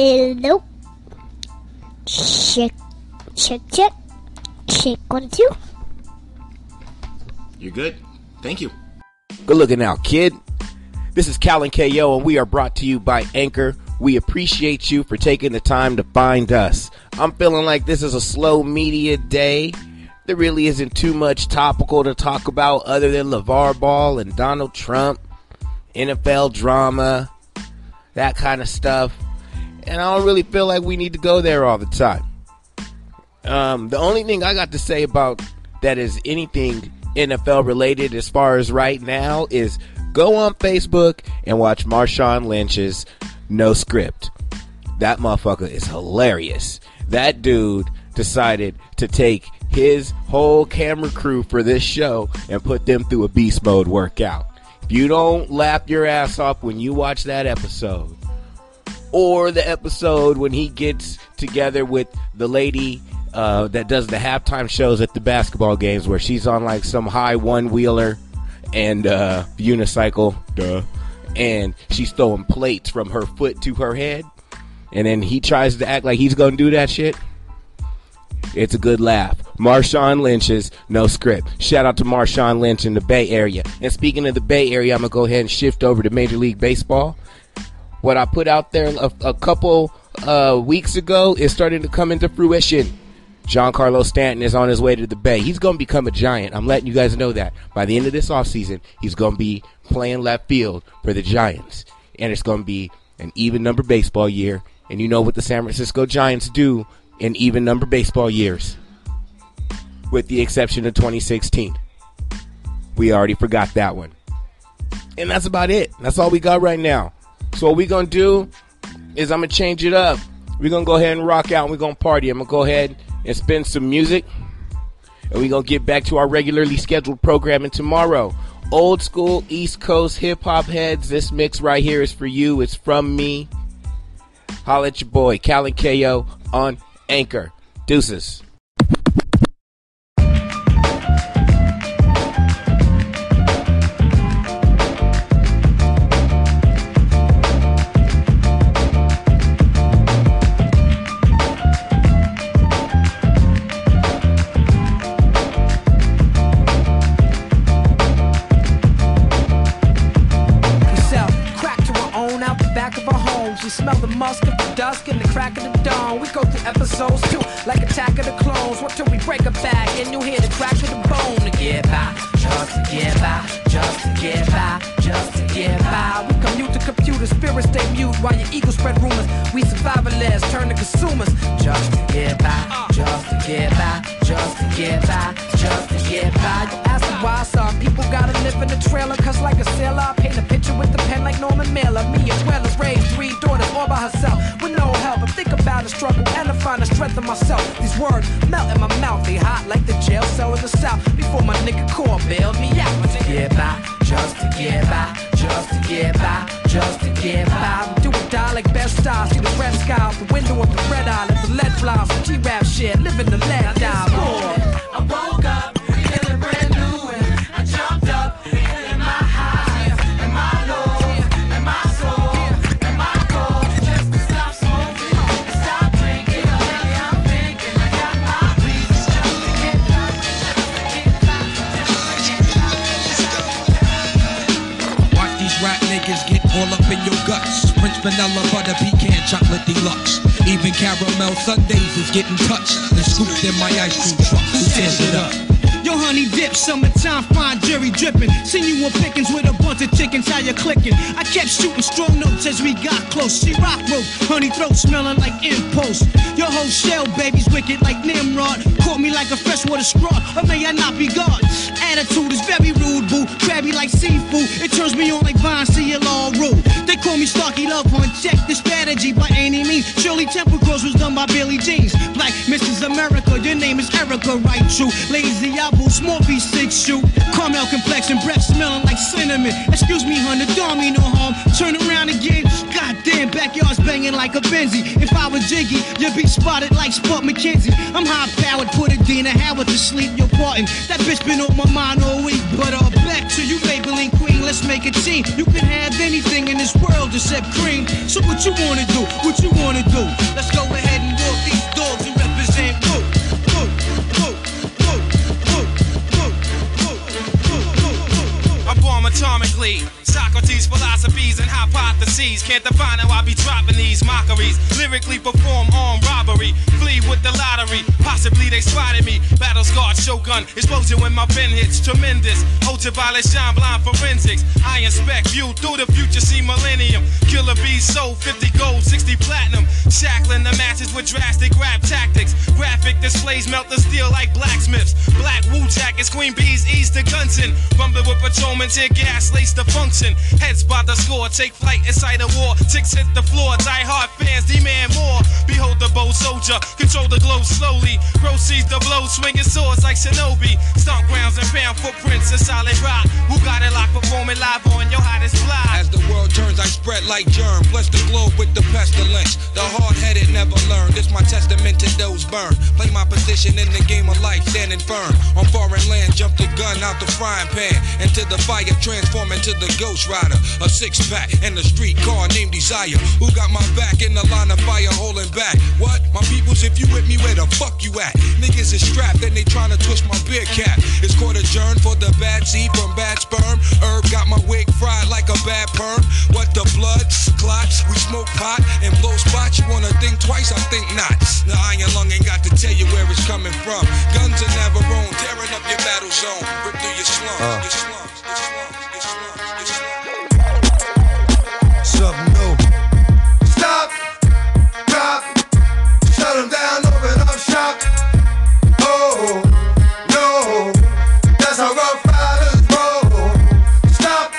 Hello. Check. Check 1, 2. You're good. Thank you. Good looking out, kid. This is Cal and KO, and we are brought to you by Anchor. We appreciate you for taking the time to find us. I'm feeling like this is a slow media day. There really isn't too much topical to talk about other than LeVar Ball and Donald Trump, NFL drama, that kind of stuff. And I don't really feel like we need to go there all the time. The only thing I got to say about that is anything NFL related as far as right now is go on Facebook and watch Marshawn Lynch's No Script. That motherfucker is hilarious. That dude decided to take his whole camera crew for this show and put them through a beast mode workout. If you don't laugh your ass off when you watch that episode, or the episode when he gets together with the lady that does the halftime shows at the basketball games, where she's on like some high one-wheeler and unicycle, duh, and she's throwing plates from her foot to her head, and then he tries to act like he's gonna do that shit. It's a good laugh. Marshawn Lynch's No Script. Shout out to Marshawn Lynch in the Bay Area. And speaking of the Bay Area, I'm gonna go ahead and shift over to Major League Baseball. What I put out there a couple weeks ago is starting to come into fruition. Giancarlo Stanton is on his way to the Bay. He's going to become a Giant. I'm letting you guys know that. By the end of this offseason, he's going to be playing left field for the Giants. And it's going to be an even number baseball year. And you know what the San Francisco Giants do in even number baseball years, with the exception of 2016. We already forgot that one. And that's about it. That's all we got right now. So what we're going to do is I'm going to change it up. We're going to go ahead and rock out, and we're going to party. I'm going to go ahead and spin some music, and we're going to get back to our regularly scheduled programming tomorrow. Old school East Coast hip-hop heads, this mix right here is for you. It's from me. Holla at your boy, Cal and KO on Anchor. Deuces. You smell the musk of the dusk and the crack of the dawn. We go through episodes too, like Attack of the Clones. What till we break a back and you hear the crack of the bone? To get by, just to get by, just to get by, just to get by. We commute to computers, spirits stay mute while your ego spread rumors. We survivalists turn to consumers. Just to get by, just to get by, just to get by, just to get by. You ask them why, so people gotta live in the trailer. Cause like a sailor, I paint a picture with the pen like Norman Miller. Me as well as raised 3 daughters all by herself with no help. I think about the struggle and I find the strength in myself. These words melt in my mouth, they hot like the jail cell in the south. Before my nigga Corbell bailed me out. To get by, just to get by, just to get by, just to get by. We do or die like best style. See the red sky out the window of the red eye. Let the lead fly off the G-Rap shit. Living the lead dive. I woke up feeling brand new and I jumped up in my highs and my lows and my soul and my goal. Just to stop smoking and stop drinking. The way I'm thinking, I got my reasons. Just to get by, just to get by, just to get by. Watch these rap niggas get all up in your guts. French vanilla butter pecan chocolate deluxe. Even caramel sundaes is getting touched and scooped in my ice cream truck. Who tears it up? Yo, honey dip, summertime, fine jerry dripping. Seen you on pickings with a bunch of chickens, how you clicking? I kept shooting strong notes as we got close. She rock rope, honey throat smelling like impulse. Your whole shell, baby's wicked like Nimrod. Caught me like a freshwater straw, or may I not be God? Attitude is very rude, boo. Crabby like seafood, it turns me on like Vine, CLR rule. They call me Starkey Love Hunt, check the strategy by any means. Shirley Temple girls was done by Billy Jean's. Black Mrs. America, your name is Erica, right? True, lazy eye. Small V6 shoot, caramel complexion, breath smelling like cinnamon. Excuse me, hun, the door mean no harm. Turn around again, goddamn, backyard's banging like a Benzie. If I was jiggy, you'd be spotted like Spot McKenzie. I'm high powered, put a Dina Howard to sleep. You're parting. That bitch been on my mind all week, but back to you, Maybelline Queen. Let's make a team. You can have anything in this world except cream. So what you wanna do? What you wanna do? can't define how I be dropping these mockeries. Lyrically perform armed robbery, flee with the lottery. Possibly they spotted me. Battle scarred shogun, explosion when my pen hits. Tremendous, ultraviolet shine, blind forensics. I inspect view through the future, see millennium. Killer bees sold 50 gold, 60 platinum. Shackling the masses with drastic rap tactics. Graphic displays melt the steel like blacksmiths. Black Wu jackets, Queen Bees ease the guns in. Rumbling with patrolmen, tear gas lace the function. Heads by the score, take flight inside a war. Ticks hit the floor, die hard fans demand more. Behold the bold soldier, control the glow slowly. Proceeds the blow, swinging swords like shinobi. Stomp grounds and found footprints in solid rock. Who got it locked, performing live on your hottest fly. As the world turns, I spread like germ. Bless the globe with the pestilence. The hard-headed never learn. This my testament to those burned. Play my position in the game of life, standing firm. On foreign land, jump the gun out the frying pan. Into the fire, transform into the ghost rider. A six-pack and a street car named Desire. Who got my back in the line of fire holding back? What? My peoples, if you with me, where the fuck you at? Niggas is strapped and they trying to twist my beer cap. It's court adjourned for the bad seed from bad sperm. Herb got my wig fried like a bad perm. What the blood? Clots? We smoke pot and blow spots. You wanna think twice? I think not. The iron lung ain't got to tell you where it's coming from. Guns in Navarone, tearing up your battle zone. Rip through your slums, your slums, your slums. Something new. Stop, drop, shut them down, open up shop. Oh, no, that's how rough riders roll. Stop,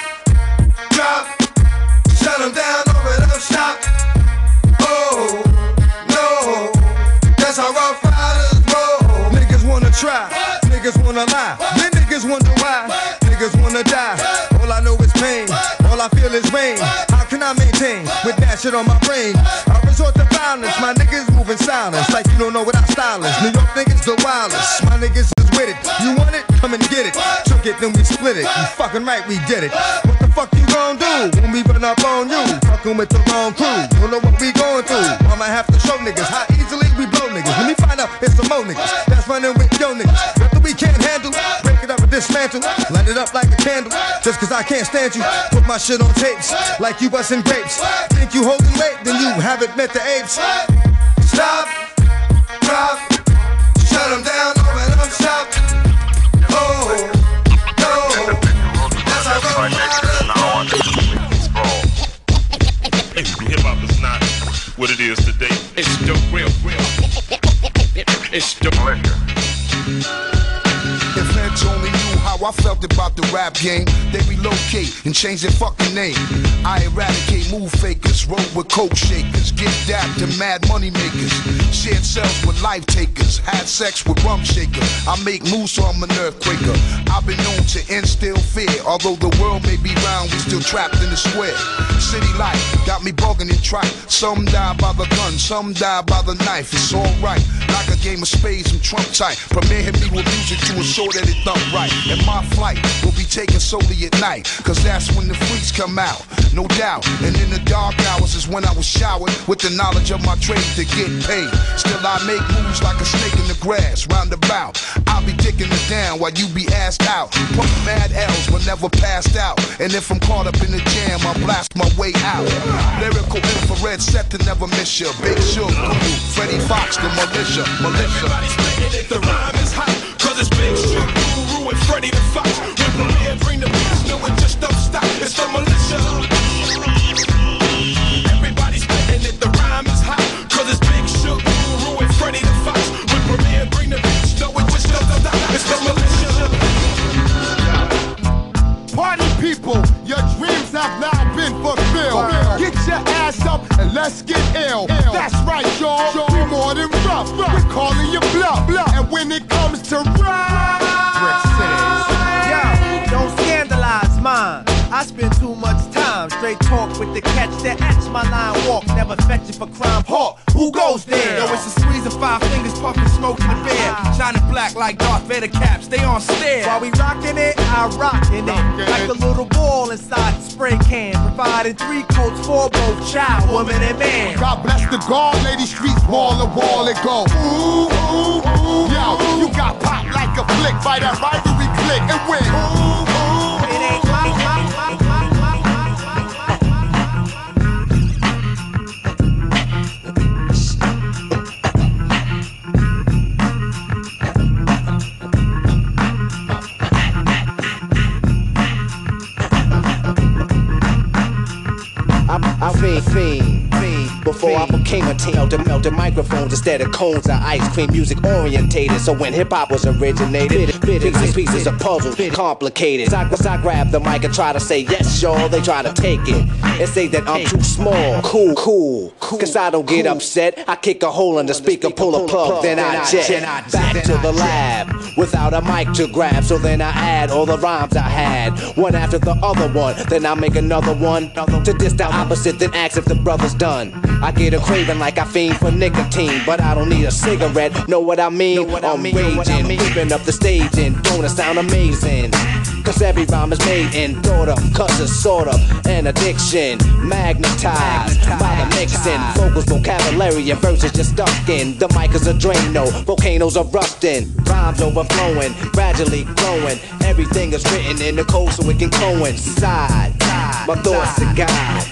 drop, shut them down, open up shop. Oh, no, that's how rough riders roll. Niggas wanna try, what? Niggas wanna lie, what? Then niggas wonder why, what? Niggas wanna die, what? All I know is pain, what? All I feel is rain. What? How can I maintain with that shit on my brain? I resort to violence. My niggas moving silence like you don't know what I style is. New York niggas the wildest. My niggas is with it. You want it? Come and get it. Took it, then we split it. You fucking right, we did it. What the fuck you gon' do when we run up on you? Fucking with the wrong crew. Don't know what we going through. I'ma have to show niggas how easily we blow niggas. Let me find out it's some more niggas that's running with yo niggas. Nothing we can't handle. Break it up and dismantle. Light it up like a candle. Just cause I can't stand you. Put my shit on tapes like you bustin' grapes. Think you holding weight, then you haven't met the apes. Stop, drop, shut them down, open up shop. Oh, no, that's how rough riders roll. Hip-hop is not what it is today. It's the real. It's the liquor. If Lynch only knew how I felt about the rap game, they relocate and change their fucking name. I eradicate move fakers, roll with coke shakers, get dapped to mad money makers, shared cells with life takers, had sex with rum shaker. I make moves so I'm an earthquaker. I've been known to instill fear, although the world may be round, we still trapped in the square. City life got me bugging and trite. Some die by the gun, some die by the knife. It's alright, like a game of spades and trump type. Premier hit me with music to a show that it thump right, and my flight will be taken solely at night, cause that's when the freaks come out, no doubt. And in the dark hours is when I was showered with the knowledge of my trade to get paid. Still I make moves like a snake in the grass, roundabout. I'll be dicking it down while you be assed out. Pump mad L's but never passed out. And if I'm caught up in the jam, I blast my way out. Lyrical infrared set to never miss ya. Big Shook, Freddy Fox, the militia, Everybody's spitting it, the rhyme is hot. Cause it's Big Shook, Guru, and Freddy the Fox. When Premier bring the beats, no it just don't stop. It's the militia. Everybody's spitting it, the rhyme is hot. Cause it's Big Shook, Guru, and Freddy the Fox. When Premier bring the beats, no it just don't stop. It's the militia. Party people, your dreams have now been fulfilled. Get your ass up and let's get ill. That's right, y'all. We're more than rough. We're calling you bluff. And when it comes to rhyme, yo, don't scandalize mine. I spend too much time straight talk with the catch that etch my line walk. Never fetch it for crime. Hawk, who goes there? Yo, it's a squeeze of five fingers puffing smoke in the beer. Shining black like Darth Vader caps. They on stairs. While we rocking it, I rockin' it. Like a little ball inside the spray can. Providing three coats for both child, woman, and man. God bless the guard, lady streets, wall to wall it go. Ooh, ooh, ooh. Yo, you got pop like a flick. By that rivalry click and win. Ooh, ooh. It ain't my I became a tale to melt the microphones instead of cones or ice cream. Music orientated, so when hip hop was originated, pieces of puzzles, complicated. I grab the mic and try to say yes, y'all. They try to take it and say that I'm too small. Cool, cause I don't get upset. I kick a hole in the speaker, pull a plug, then I jet back to the lab without a mic to grab. So then I add all the rhymes I had, one after the other one. Then I make another one to diss the opposite, then ask if the brother's done. I get a craving like I fiend for nicotine, but I don't need a cigarette. Know what I mean? I'm raging, keeping up the stage and gonna sound amazing. Cause every rhyme is made in thought of, cause it's sort of an addiction, magnetized by the mixing. Vocals, vocabulary, and verses just stuck in. The mic is a drain, no, volcanoes are rusting. Rhymes overflowing, gradually growing. Everything is written in the code so it can coincide. My thoughts are God.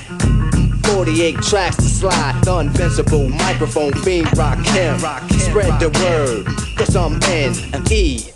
48 tracks to slide. The invincible microphone fiend rock him. Spread the word. Cause I'm N-E-F-F-E-C-T,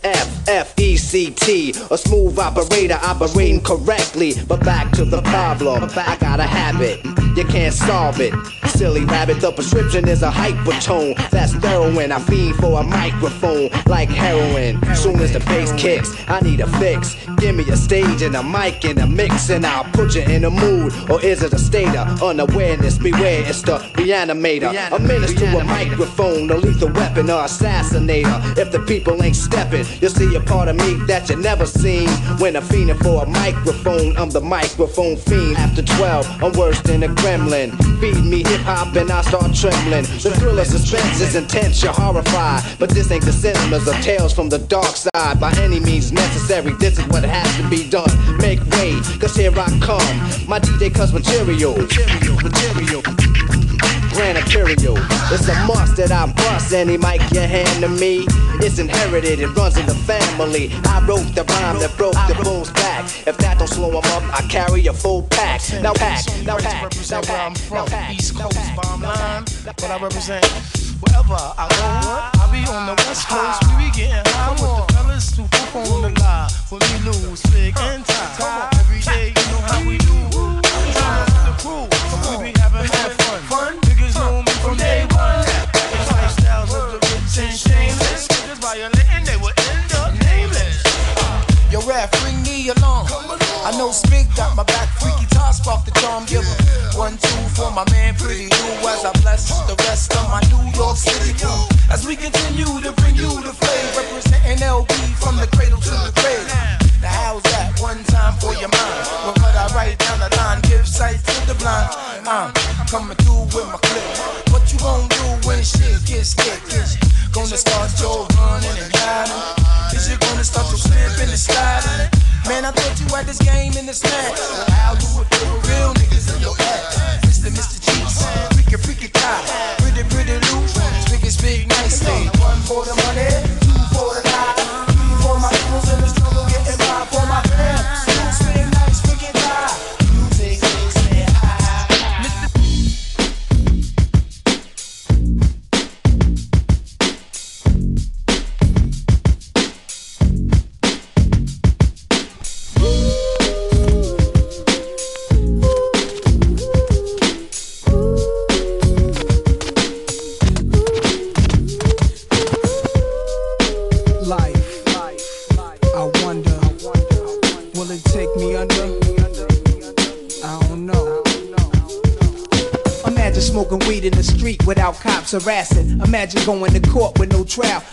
a smooth operator operating correctly. But back to the problem, I gotta have it. You can't solve it, silly rabbit. The prescription is a hypertone that's heroin. I fiend for a microphone like heroin. Soon as the bass kicks, I need a fix. Give me a stage and a mic and a mix, and I'll put you in a mood. Or is it a state of unawareness? Beware, it's the reanimator, a menace to a microphone, a lethal weapon or assassinator. If the people ain't stepping, you'll see a part of me that you never seen. When I'm fiending for a microphone, I'm the microphone fiend. After 12, I'm worse than a gremlin. Feed me hip-hop and I start trembling. The thrill of suspense is intense, you're horrified. But this ain't the cinemas of tales from the dark side. By any means necessary, this is what has to be done. Make way, cause here I come. My DJ cuts material. It's a must that I bust any mic you hand to me. It's inherited, it runs in the family. I wrote the rhyme that broke the bull's back. If that don't slow him up, I carry a full pack. Now pack. East Coast bomb line, but I represent wherever I go. I be on the West Coast, we be getting high with the fellas who perform the live. For me lose, big and tight. Every day, you know how we do. Time with the crew. We be having fun. Niggas know me from day one. The lifestyles of the rich and shameless. Niggas violating, they will end up nameless. Yo, rap, bring me along. I know Spig got my back, freaky ties spark the charm giver. 1, 2 for my man, pretty new. As I bless the rest of my New York City crew. As we continue to bring you the flame, representing L.B. from the cradle to the grave. Now how's that? One time for your mind. But what I write down the line, give sight to the blind. I'm coming through with my clip. What you gon' do when shit gets thick? Gonna start your running and hiding? Is you gonna start your slipping and sliding? Man, I thought you had this game in the snack. Well, how do it feel real niggas in your act? Mr. Cheeks, freaky guy. Pretty loose, niggas big nicely. One for the money, 2 for the night. Without cops harassing, imagine going to court with no trial.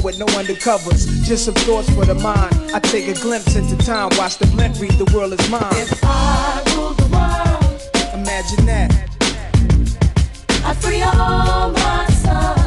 with no undercovers. Just some thoughts for the mind. I take a glimpse into time, watch the blimp read, the world is mine. If I rule the world, imagine that. I free all my sons.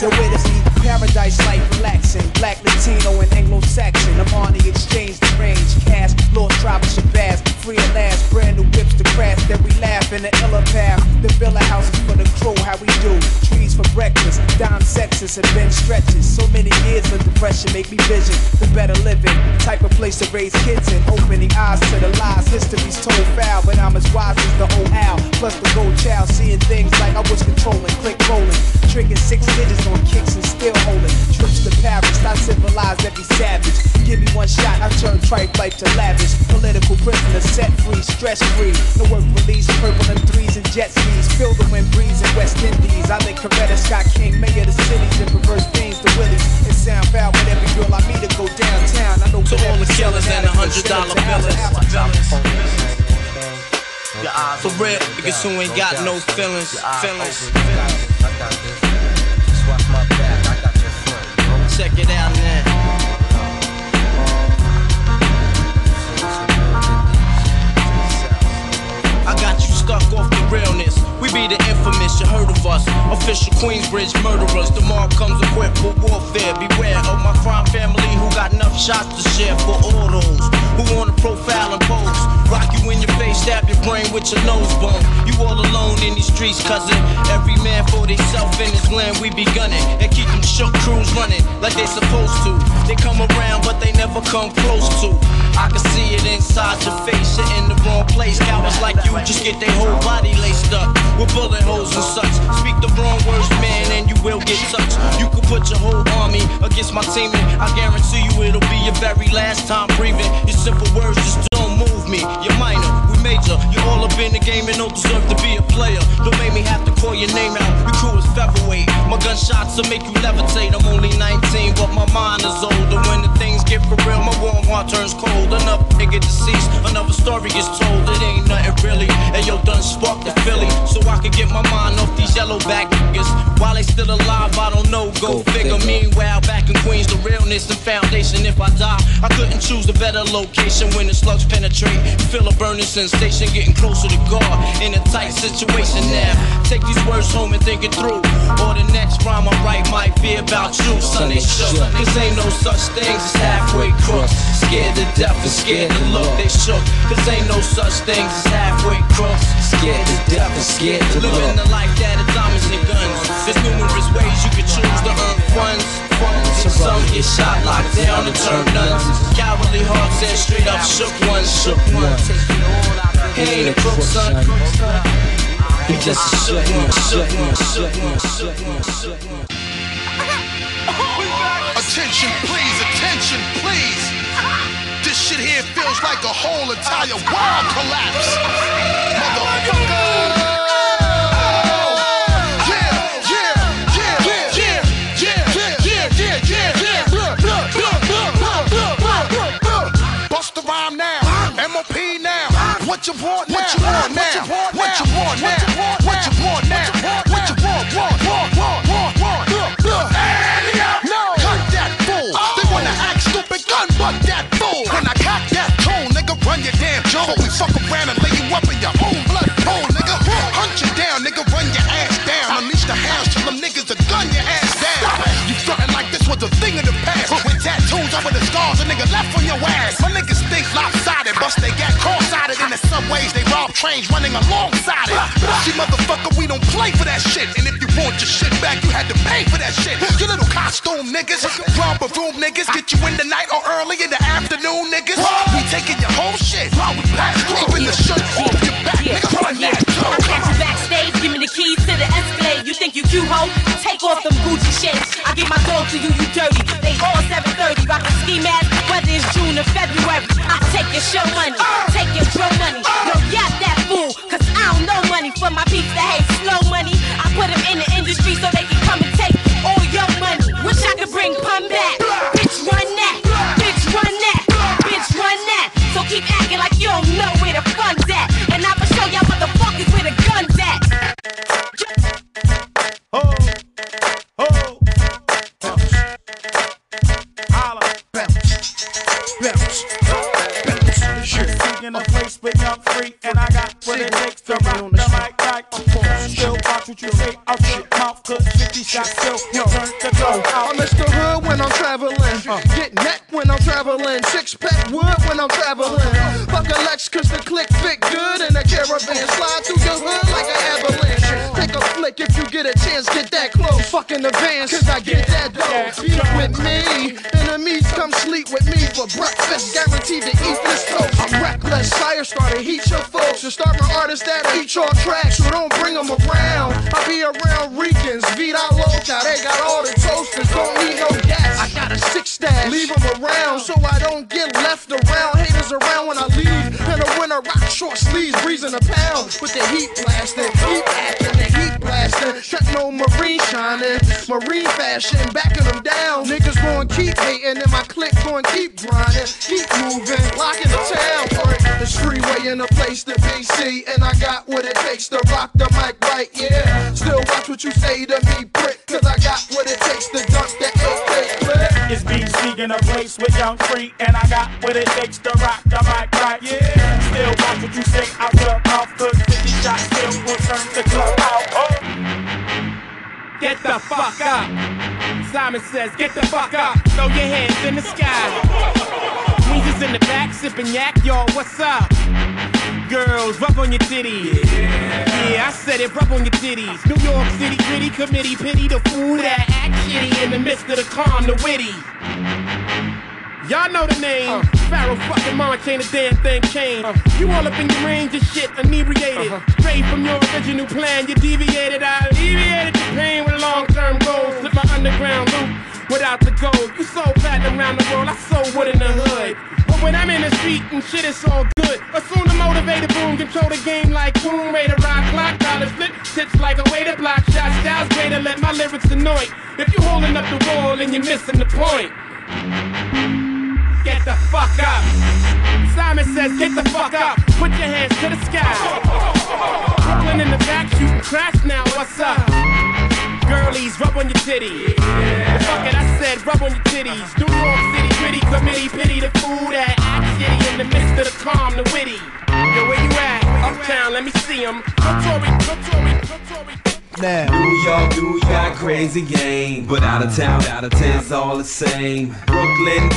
The way to see paradise life relaxing. Black, Latino, and Anglo-Saxon. I'm on the exchange, the range, cast, lost tribe should pass. Free at last, brand new whips to crash. Then we laugh in the iller path. The villa houses for the crew, how we do. Trees for breakfast, dime sexes and bench stretches. So many years of depression make me vision the better living. Type of place to raise kids in. Opening eyes to the lies. History's told foul, but I'm as wise as the old owl. Plus the gold child, seeing things like I was controlling. Click rolling, tricking 6 digits on kicks and still holding. Trips to Paris, I civilized every savage. Give me one shot, I turn trite life to lavish. Political prisoner, set free, stress free. No work release, purple and threes and jet skis. Feel the wind breeze in West Indies. I think Coretta Scott King, mayor of the cities, and perverse things to Willies. It sound foul, but every girl I meet to go downtown. I know to all the killers and $100 billers. For real, niggas who ain't got no feelings. I got this. Just watch my back, I got your front. Check it out now. I got you stuck off the realness. We be the infamous, you heard of us. Official Queensbridge murderers. The mob comes equipped with warfare. Beware of my crime family who got enough shots to share for all those who wanna profile and pose. Rock you in your face, stab your brain with your nose bone. You all alone in these streets, cousin. Every man for theyself in his land, we be gunning. And keep them shook crews running like they supposed to. They come around, but they never come close to. I can see it inside your face, you're in the wrong place. Cowards like you just get their whole body laced up with bullet holes and such. Speak the wrong words, man, and you will get touched. You can put your whole army against my team, and I guarantee you it'll be your very last time breathing. Your simple words just don't move me. You're minor, we major. You all up in the game and don't deserve to be a player. Don't make me have to call your name out. Your crew is featherweight. My gunshots will make you levitate. I'm only 19, but my mind is older. When the things get for real, my warm heart turns cold. Another nigga deceased, another story is told. It ain't nothing really, and yo done sparked the Philly. So I could get my mind off these yellow back niggas while they still alive, I don't know, go figure. Meanwhile, back in Queens, the realness and foundation. If I die, I couldn't choose a better location. When the slugs penetrate, feel a burning sensation. Getting closer to God, in a tight situation now. Take these words home and think it through. Or the next rhyme I write might be about you. Sunday shook, cause ain't no such things as halfway crooks. Scared to death and scared to look, they shook. Cause ain't no such things as halfway crooks. Scared to death and scared to look. Living the life that is diamonds and guns. There's numerous ways you can choose to earn funds. Some get shot, locked down, and turn nuns. Cowardly hearts and straight up shook ones. He ain't a crook, son. He just shook one. Attention, please. This shit here feels like a whole entire world collapse. Motherfucker. Bust the rhyme now. MOP now. What you want now? What you want now? No. Cut that fool. They wanna act stupid, gun butt that fool. When I cock that tone, nigga, run your damn jaw. We fuck around and lay you up in your own blood pool, nigga. Hunt you down, nigga, run your ass down. Unleash the hounds, till them niggas to gun your ass down. You frontin' like this was a thing in the past. With tattoos over the scars, a nigga left on your ass. My niggas think lopsided, bust they got cross-sided. In the subways, they rob trains running alongside it. See, motherfucker, we don't play for that shit. And if you want your shit back, you had to pay for that shit. You little costume niggas, romper room niggas, get you in the night or early in the afternoon, niggas. We taking your whole shit. We pass in the shirt off your back, nigga. Run that. I catch you backstage, give me the keys to the Escalade. You think you cute, ho? Take off them Gucci shades. I give my dog to you, you dirty. They all 730, rock a ski mask, whether it's June or February. I take your show money, take your bro money. Don't yap that fool, cause I don't know money for my peeps that hate slow money. I put them in the industry so they can come and take all your money. Wish I could bring pun back. Bitch, run that. Bitch, run that. Bitch, run that. So keep acting like you don't know where the fun's at. And I'ma show y'all motherfuckers where the gun's at. In a place where I'm free, and I got what it takes to rock the mic like. Still watch what you say out your mouth, cause 50 shots still go. I'm Mr. Hood when I'm traveling. Get neck when I'm traveling. Six pack wood when I'm traveling. Fuck a Lex, cause the click fit good in a caravan. Slide through your hood like an avalanche. Take a flick if you get a chance, get that close. Fuck in the van, cause I get that dough. Eat with me, enemies come sleep with me for breakfast. Guaranteed to eat this toast. I'm reckless, fire starter, heat your folks. And start my artists that eat your tracks, so don't bring them around. I be around Ricans, Vida Loca, they got all the toasters, don't need no gas. I got a six stash, leave them around, so I don't get left around. Haters around when I leave, and the winter rock short sleeves, breezing a pound. With the heat blasting, heat acting, the heat blasting. Shut no marine shining, marine fashion, backing them down. Niggas gon' keep hating, and my clique gon' keep grinding. Keep moving, locking the town. It's Freeway in the place to BC, and I got what it takes to rock the mic right, yeah. Still watch what you say to me, prick, cause I got what it takes to dunk that AK clip. It's BC in a place with young free, and I got what it takes to rock the mic right, yeah. Still watch what you say, I will off the 50 shots, still will turn the club out, oh. Get the fuck up. Simon says, get the fuck up. Throw your hands in the sky. Queens is in the back, sipping yak, y'all, what's up? Girls, rub on your titties. Yeah, I said it, rub on your titties. New York City, gritty committee, pity the fool that act shitty in the midst of the calm, the witty. Y'all know the name. Pharaoh fucking Mon ain't a damn thing came. You all up in your range of shit, inebriated. Straight from your original plan, you deviated. I alleviated the pain with long-term goals. Slip my underground loop. Without the gold, you sold platinum around the world, I sold wood in the hood. But when I'm in the street and shit, it's all good. Assume the motivator, boom, control the game like boom. Raider rock, clock, dollar flip, tips like a way to block shots. Styles greater, let my lyrics anoint. If you holding up the wall and you're missing the point, get the fuck up. Simon says, get the fuck up. Put your hands to the sky. Brooklyn in the back, you crash now, what's up? Girlies, rub on your titties. Yeah. Fuck it, I said rub on your titties. New York City, gritty committee, pity the fool that act shitty in the midst of the calm, the witty. Yo, where you at? Uptown, let me see him. Go Tory. Now, New York, crazy game. But out of town, it's all the same. Brooklyn,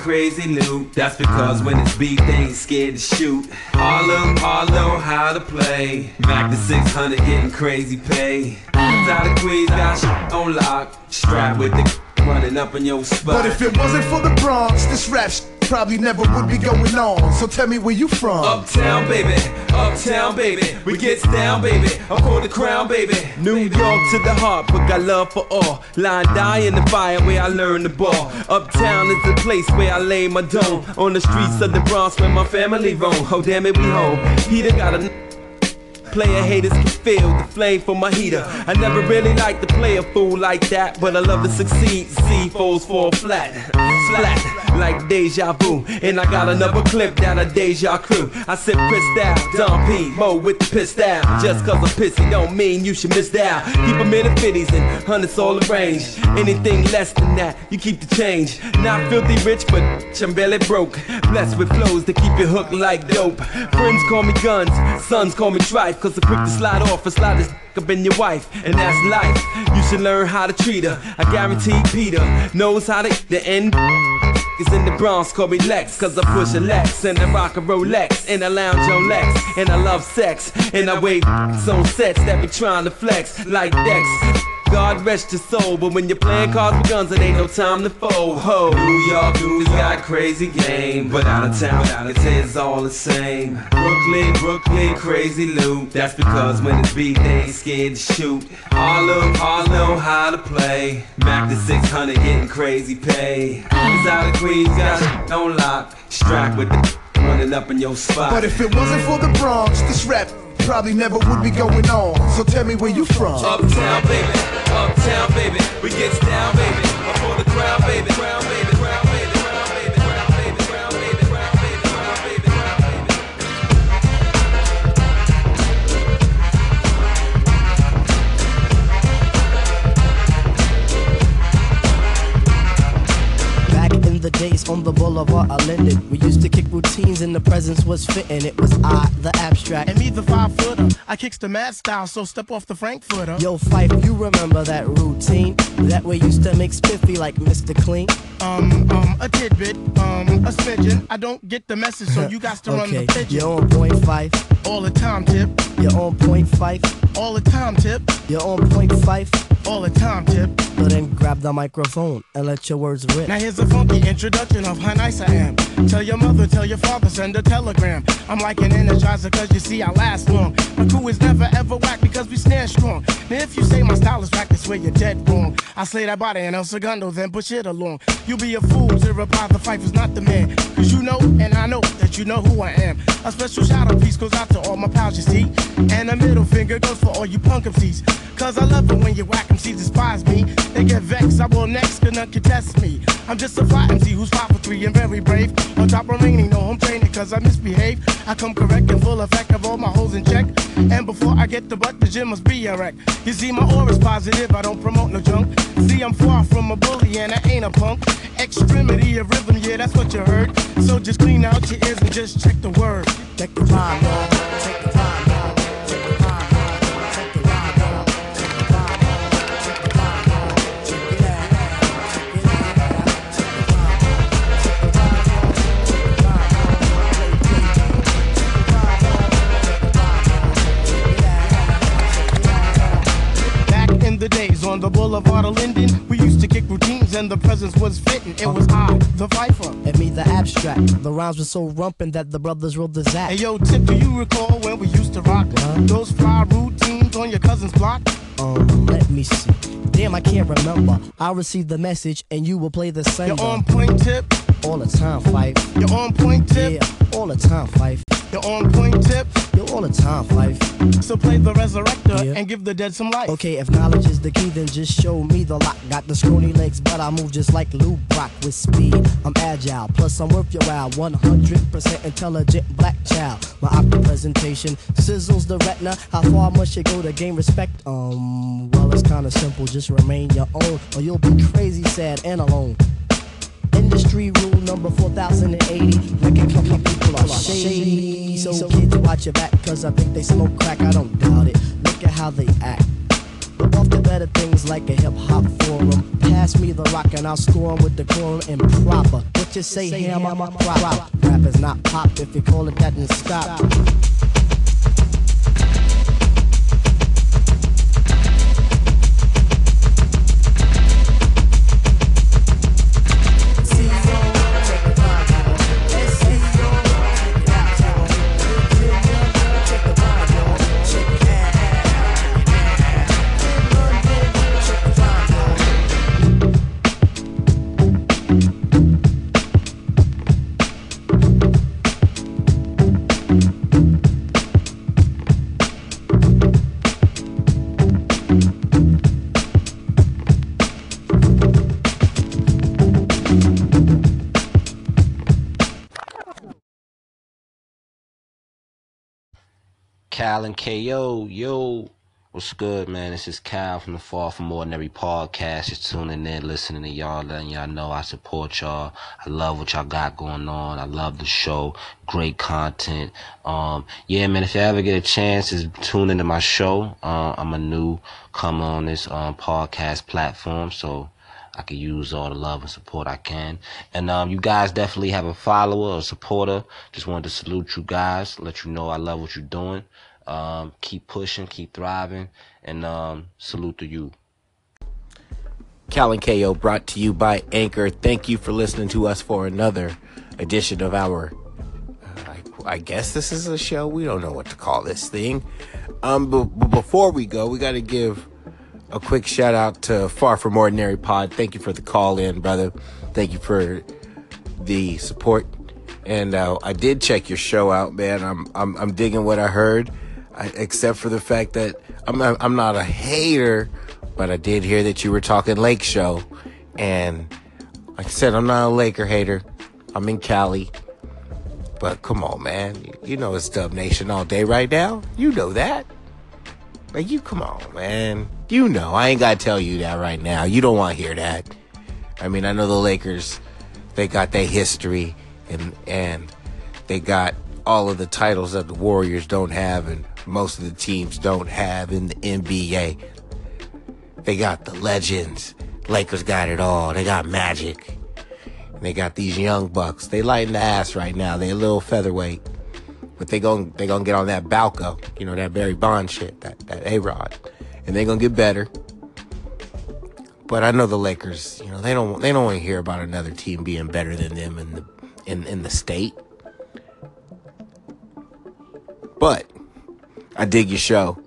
crazy loot. That's because when it's beat, they ain't scared to shoot. Harlem, how to play. Back to 600, getting crazy pay. Out of Queens, got shit on lock. Strap with the running up in your spot. But if it wasn't for the Bronx, this rap probably never would be going on. So tell me where you from. Uptown baby, we gets down baby, I'm on the crown baby. New York to the heart, but got love for all. Line die in the fire where I learn the ball. Uptown is the place where I lay my dome. On the streets of the Bronx where my family roam. Oh damn it, we home. Peter got a player haters can feel the flame for my heater. I never really liked to play a fool like that, but I love to succeed. See foes fall flat, like deja vu. And I got another clip down a deja crew. I sip pissed down, Don P, Mo with the pissed down. Just cause I'm pissy don't mean you should miss out. Keep them in the 50s and hundreds all arranged. Anything less than that, you keep the change. Not filthy rich, but I'm barely broke. Blessed with flows that keep you hooked like dope. Friends call me guns, sons call me trife. Cause I'm quick to slide off and slide this up in your wife. And that's life, you should learn how to treat her. I guarantee Peter knows how to the end is in the Bronx, call me Lex. Cause I push a Lex and I rock a Rolex. And I lounge on Lex, and I love sex. And I wave on sets that be trying to flex like Dex. God rest your soul, but when you're playing cards with guns, it ain't no time to fold. Ho. New York, got crazy game, but out of town, it's all the same. Brooklyn, crazy loot. That's because when it's beat, they ain't scared to shoot. Harlem, how to play. Back to 600, getting crazy pay. It's out of Queens, got don't lock. Strike with the running up in your spot. But if it wasn't for the Bronx, this rap probably never would be going on. So tell me where you from. Uptown baby, we gets down baby. I'm on the crown baby, crown baby, crown baby, crown baby, crown baby, crown baby, crown baby, crown baby, crown baby. Back in the days on the boulevard I landed. We used to kick routines and the presence was fitting. It was I, the abstract. And me, the 5-footer. I kicks the mad style, so step off the Frankfurter. Yo, Fife, you remember that routine? That we used to make spiffy like Mr. Clean? A tidbit, a smidgen. I don't get the message, so you got to run the pigeon. You're on point, Fife. All the time, Tip. You're on point, Fife. All the time, Tip. You're on point, Fife. All the time, Tip. So then grab the microphone and let your words rip. Now here's a funky introduction of how nice I am. Tell your mother, tell your father, send a telegram. I'm like an energizer, cause you see I last long. My crew is never ever whack because we snare strong. Now if you say my style is whack, that's where you're dead wrong. I slay that body and El Segundo, then push it along. You be a fool to reply the Fife is not the man. Cause you know, and I know, that you know who I am. A special shout out piece goes out to all my pals, you see. And a middle finger goes for all you punk MCs. Cause I love it when you whack MCs despise me. They get vexed, I will next, cause none can test me. I'm just a fly MC who's 5 for 3 and very brave. On top remaining, no home training cause I misbehave. I come correct and full effect of all my hoes in check. And before I get the butt, the gym must be a wreck. You see my aura's positive, I don't promote no junk. See I'm far from a bully and I ain't a punk. Extremity of rhythm, yeah that's what you heard. So just clean out your ears and just check the word. Check the vibe, check the vibe. The days on the boulevard of Linden, we used to kick routines and the presence was fitting. It was I, the Viper, and me, the abstract. The rhymes were so rumpin' that the brothers rolled the zap. Hey yo, Tip, do you recall when we used to rock those fly routines on your cousin's block? Let me see. Damn, I can't remember. I received the message and you will play the same. You're on point, Tip. All the time, Fife. You're on point, Tip. Yeah, all the time, Fife. You're on point, Tip. You're all the time, Fife. So play the resurrector and give the dead some life. Okay, if knowledge is the key, then just show me the lock. Got the scrawny legs, but I move just like Lou Brock with speed. I'm agile, plus I'm worth your while. 100% intelligent black child. My opera presentation sizzles the retina. How far must you go to gain respect? Well, it's kinda simple. Just remain your own, or you'll be crazy, sad, and alone. Industry rule number 4080. Wicked couple people are shady. So kids watch your back, cause I think they smoke crack. I don't doubt it. Look at how they act. Look off the better things like a hip hop forum. Pass me the rock and I'll score them with the quorum and proper. What you say, hammer, my prop. Rap is not pop. If you call it that, then stop. Cal and KO, yo, what's good, man? This is Cal from the Far From Ordinary Podcast. Just tuning in, listening to y'all, letting y'all know I support y'all. I love what y'all got going on. I love the show. Great content. Yeah, man, if you ever get a chance, is tune into my show. I'm a newcomer on this podcast platform, so I can use all the love and support I can. And you guys definitely have a follower or supporter. Just wanted to salute you guys, let you know I love what you're doing. Keep pushing, keep thriving, and salute to you. Cal and KO brought to you by Anchor. Thank you for listening to us for another edition of our, I guess this is a show. We don't know what to call this thing. But before we go, we got to give a quick shout out to Far From Ordinary Pod. Thank you for the call in, brother. Thank you for the support. And I did check your show out, man. I'm digging what I heard. Except for the fact that I'm not a hater, but I did hear that you were talking Lake Show, and like I said, I'm not a Laker hater. I'm in Cali, but come on, man, you know it's Dub Nation all day right now. You know that, like you come on, man. You know I ain't gotta tell you that right now. You don't want to hear that. I mean, I know the Lakers. They got their history, and they got all of the titles that the Warriors don't have and most of the teams don't have in the NBA. They got the legends. Lakers got it all. They got Magic. And they got these young bucks. They light in the ass right now. They a little featherweight. But they gonna get on that Balco, you know, that Barry Bond shit, that A-Rod. And they gonna get better. But I know the Lakers, you know, they don't want to hear about another team being better than them in the state. But I dig your show.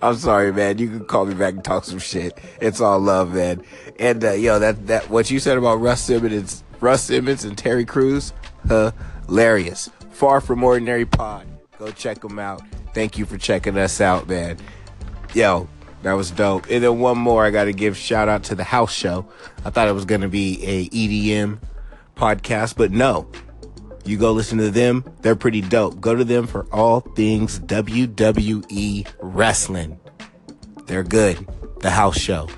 I'm sorry, man. You can call me back and talk some shit. It's all love, man. And yo, that what you said about Russ Simmons and Terry Crews, hilarious. Far From Ordinary Pod. Go check them out. Thank you for checking us out, man. Yo. That was dope. And then one more, I got to give shout out to the House Show. I thought it was going to be a EDM podcast, but no. You go listen to them. They're pretty dope. Go to them for all things WWE wrestling. They're good. The House Show.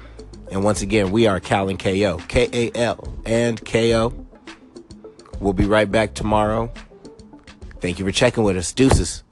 And once again, we are Cal and KO. K-A-L and KO. We'll be right back tomorrow. Thank you for checking with us. Deuces.